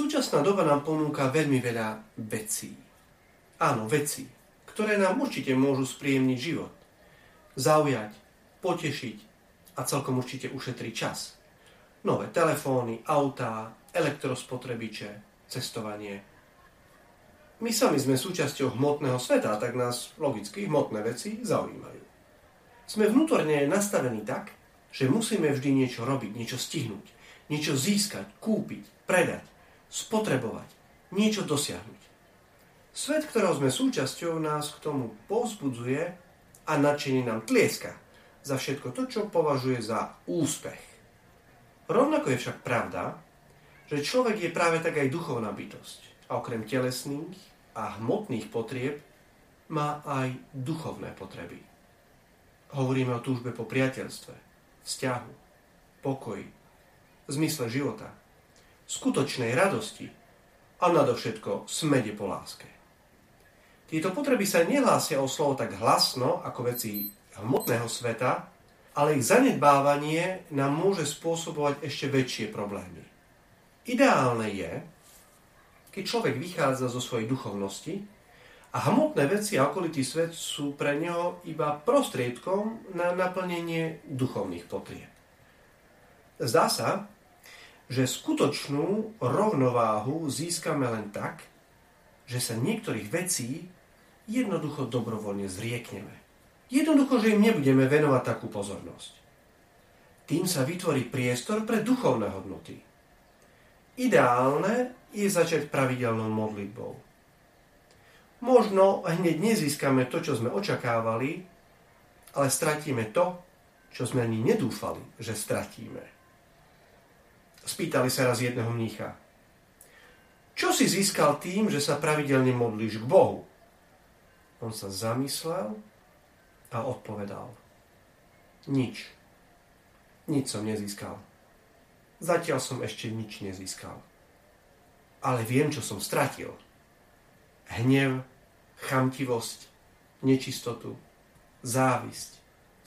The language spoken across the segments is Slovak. Súčasná doba nám ponúka veľmi veľa vecí. Áno, vecí, ktoré nám určite môžu spríjemniť život, zaujať, potešiť a celkom určite ušetriť čas. Nové telefóny, autá, elektrospotrebiče, cestovanie. My sami sme súčasťou hmotného sveta, tak nás logicky hmotné veci zaujímajú. Sme vnútorne nastavení tak, že musíme vždy niečo robiť, niečo stihnúť, niečo získať, kúpiť, predať, spotrebovať, niečo dosiahnuť. Svet, ktorého sme súčasťou, nás k tomu povzbudzuje a nadšenie nám tlieska za všetko to, čo považuje za úspech. Rovnako je však pravda, že človek je práve tak aj duchovná bytosť a okrem telesných a hmotných potrieb má aj duchovné potreby. Hovoríme o túžbe po priateľstve, vzťahu, pokoji, zmysle života, skutočnej radosti a nadovšetko smede po láske. Tieto potreby sa nehlásia o slovo tak hlasno ako veci hmotného sveta, ale ich zanedbávanie nám môže spôsobovať ešte väčšie problémy. Ideálne je, keď človek vychádza zo svojej duchovnosti a hmotné veci a okolitý svet sú pre neho iba prostriedkom na naplnenie duchovných potrieb. Zdá sa, že skutočnú rovnováhu získame len tak, že sa niektorých vecí jednoducho dobrovoľne zriekneme. Jednoducho, že im nebudeme venovať takú pozornosť. Tým sa vytvorí priestor pre duchovné hodnoty. Ideálne je začať pravidelnou modlitbou. Možno hneď nezískame to, čo sme očakávali, ale stratíme to, čo sme ani nedúfali, že stratíme. Spýtali sa raz jedného mnícha: "Čo si získal tým, že sa pravidelne modlíš k Bohu?" On sa zamyslel a odpovedal: "Nič. Nič som nezískal. Zatiaľ som ešte nič nezískal. Ale viem, čo som stratil. Hnev, chamtivosť, nečistotu, závisť,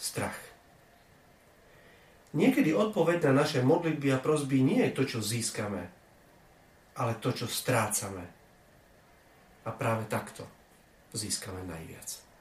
strach." Niekedy odpoveď na naše modlitby a prosby nie je to, čo získame, ale to, čo strácame. A práve takto získame najviac.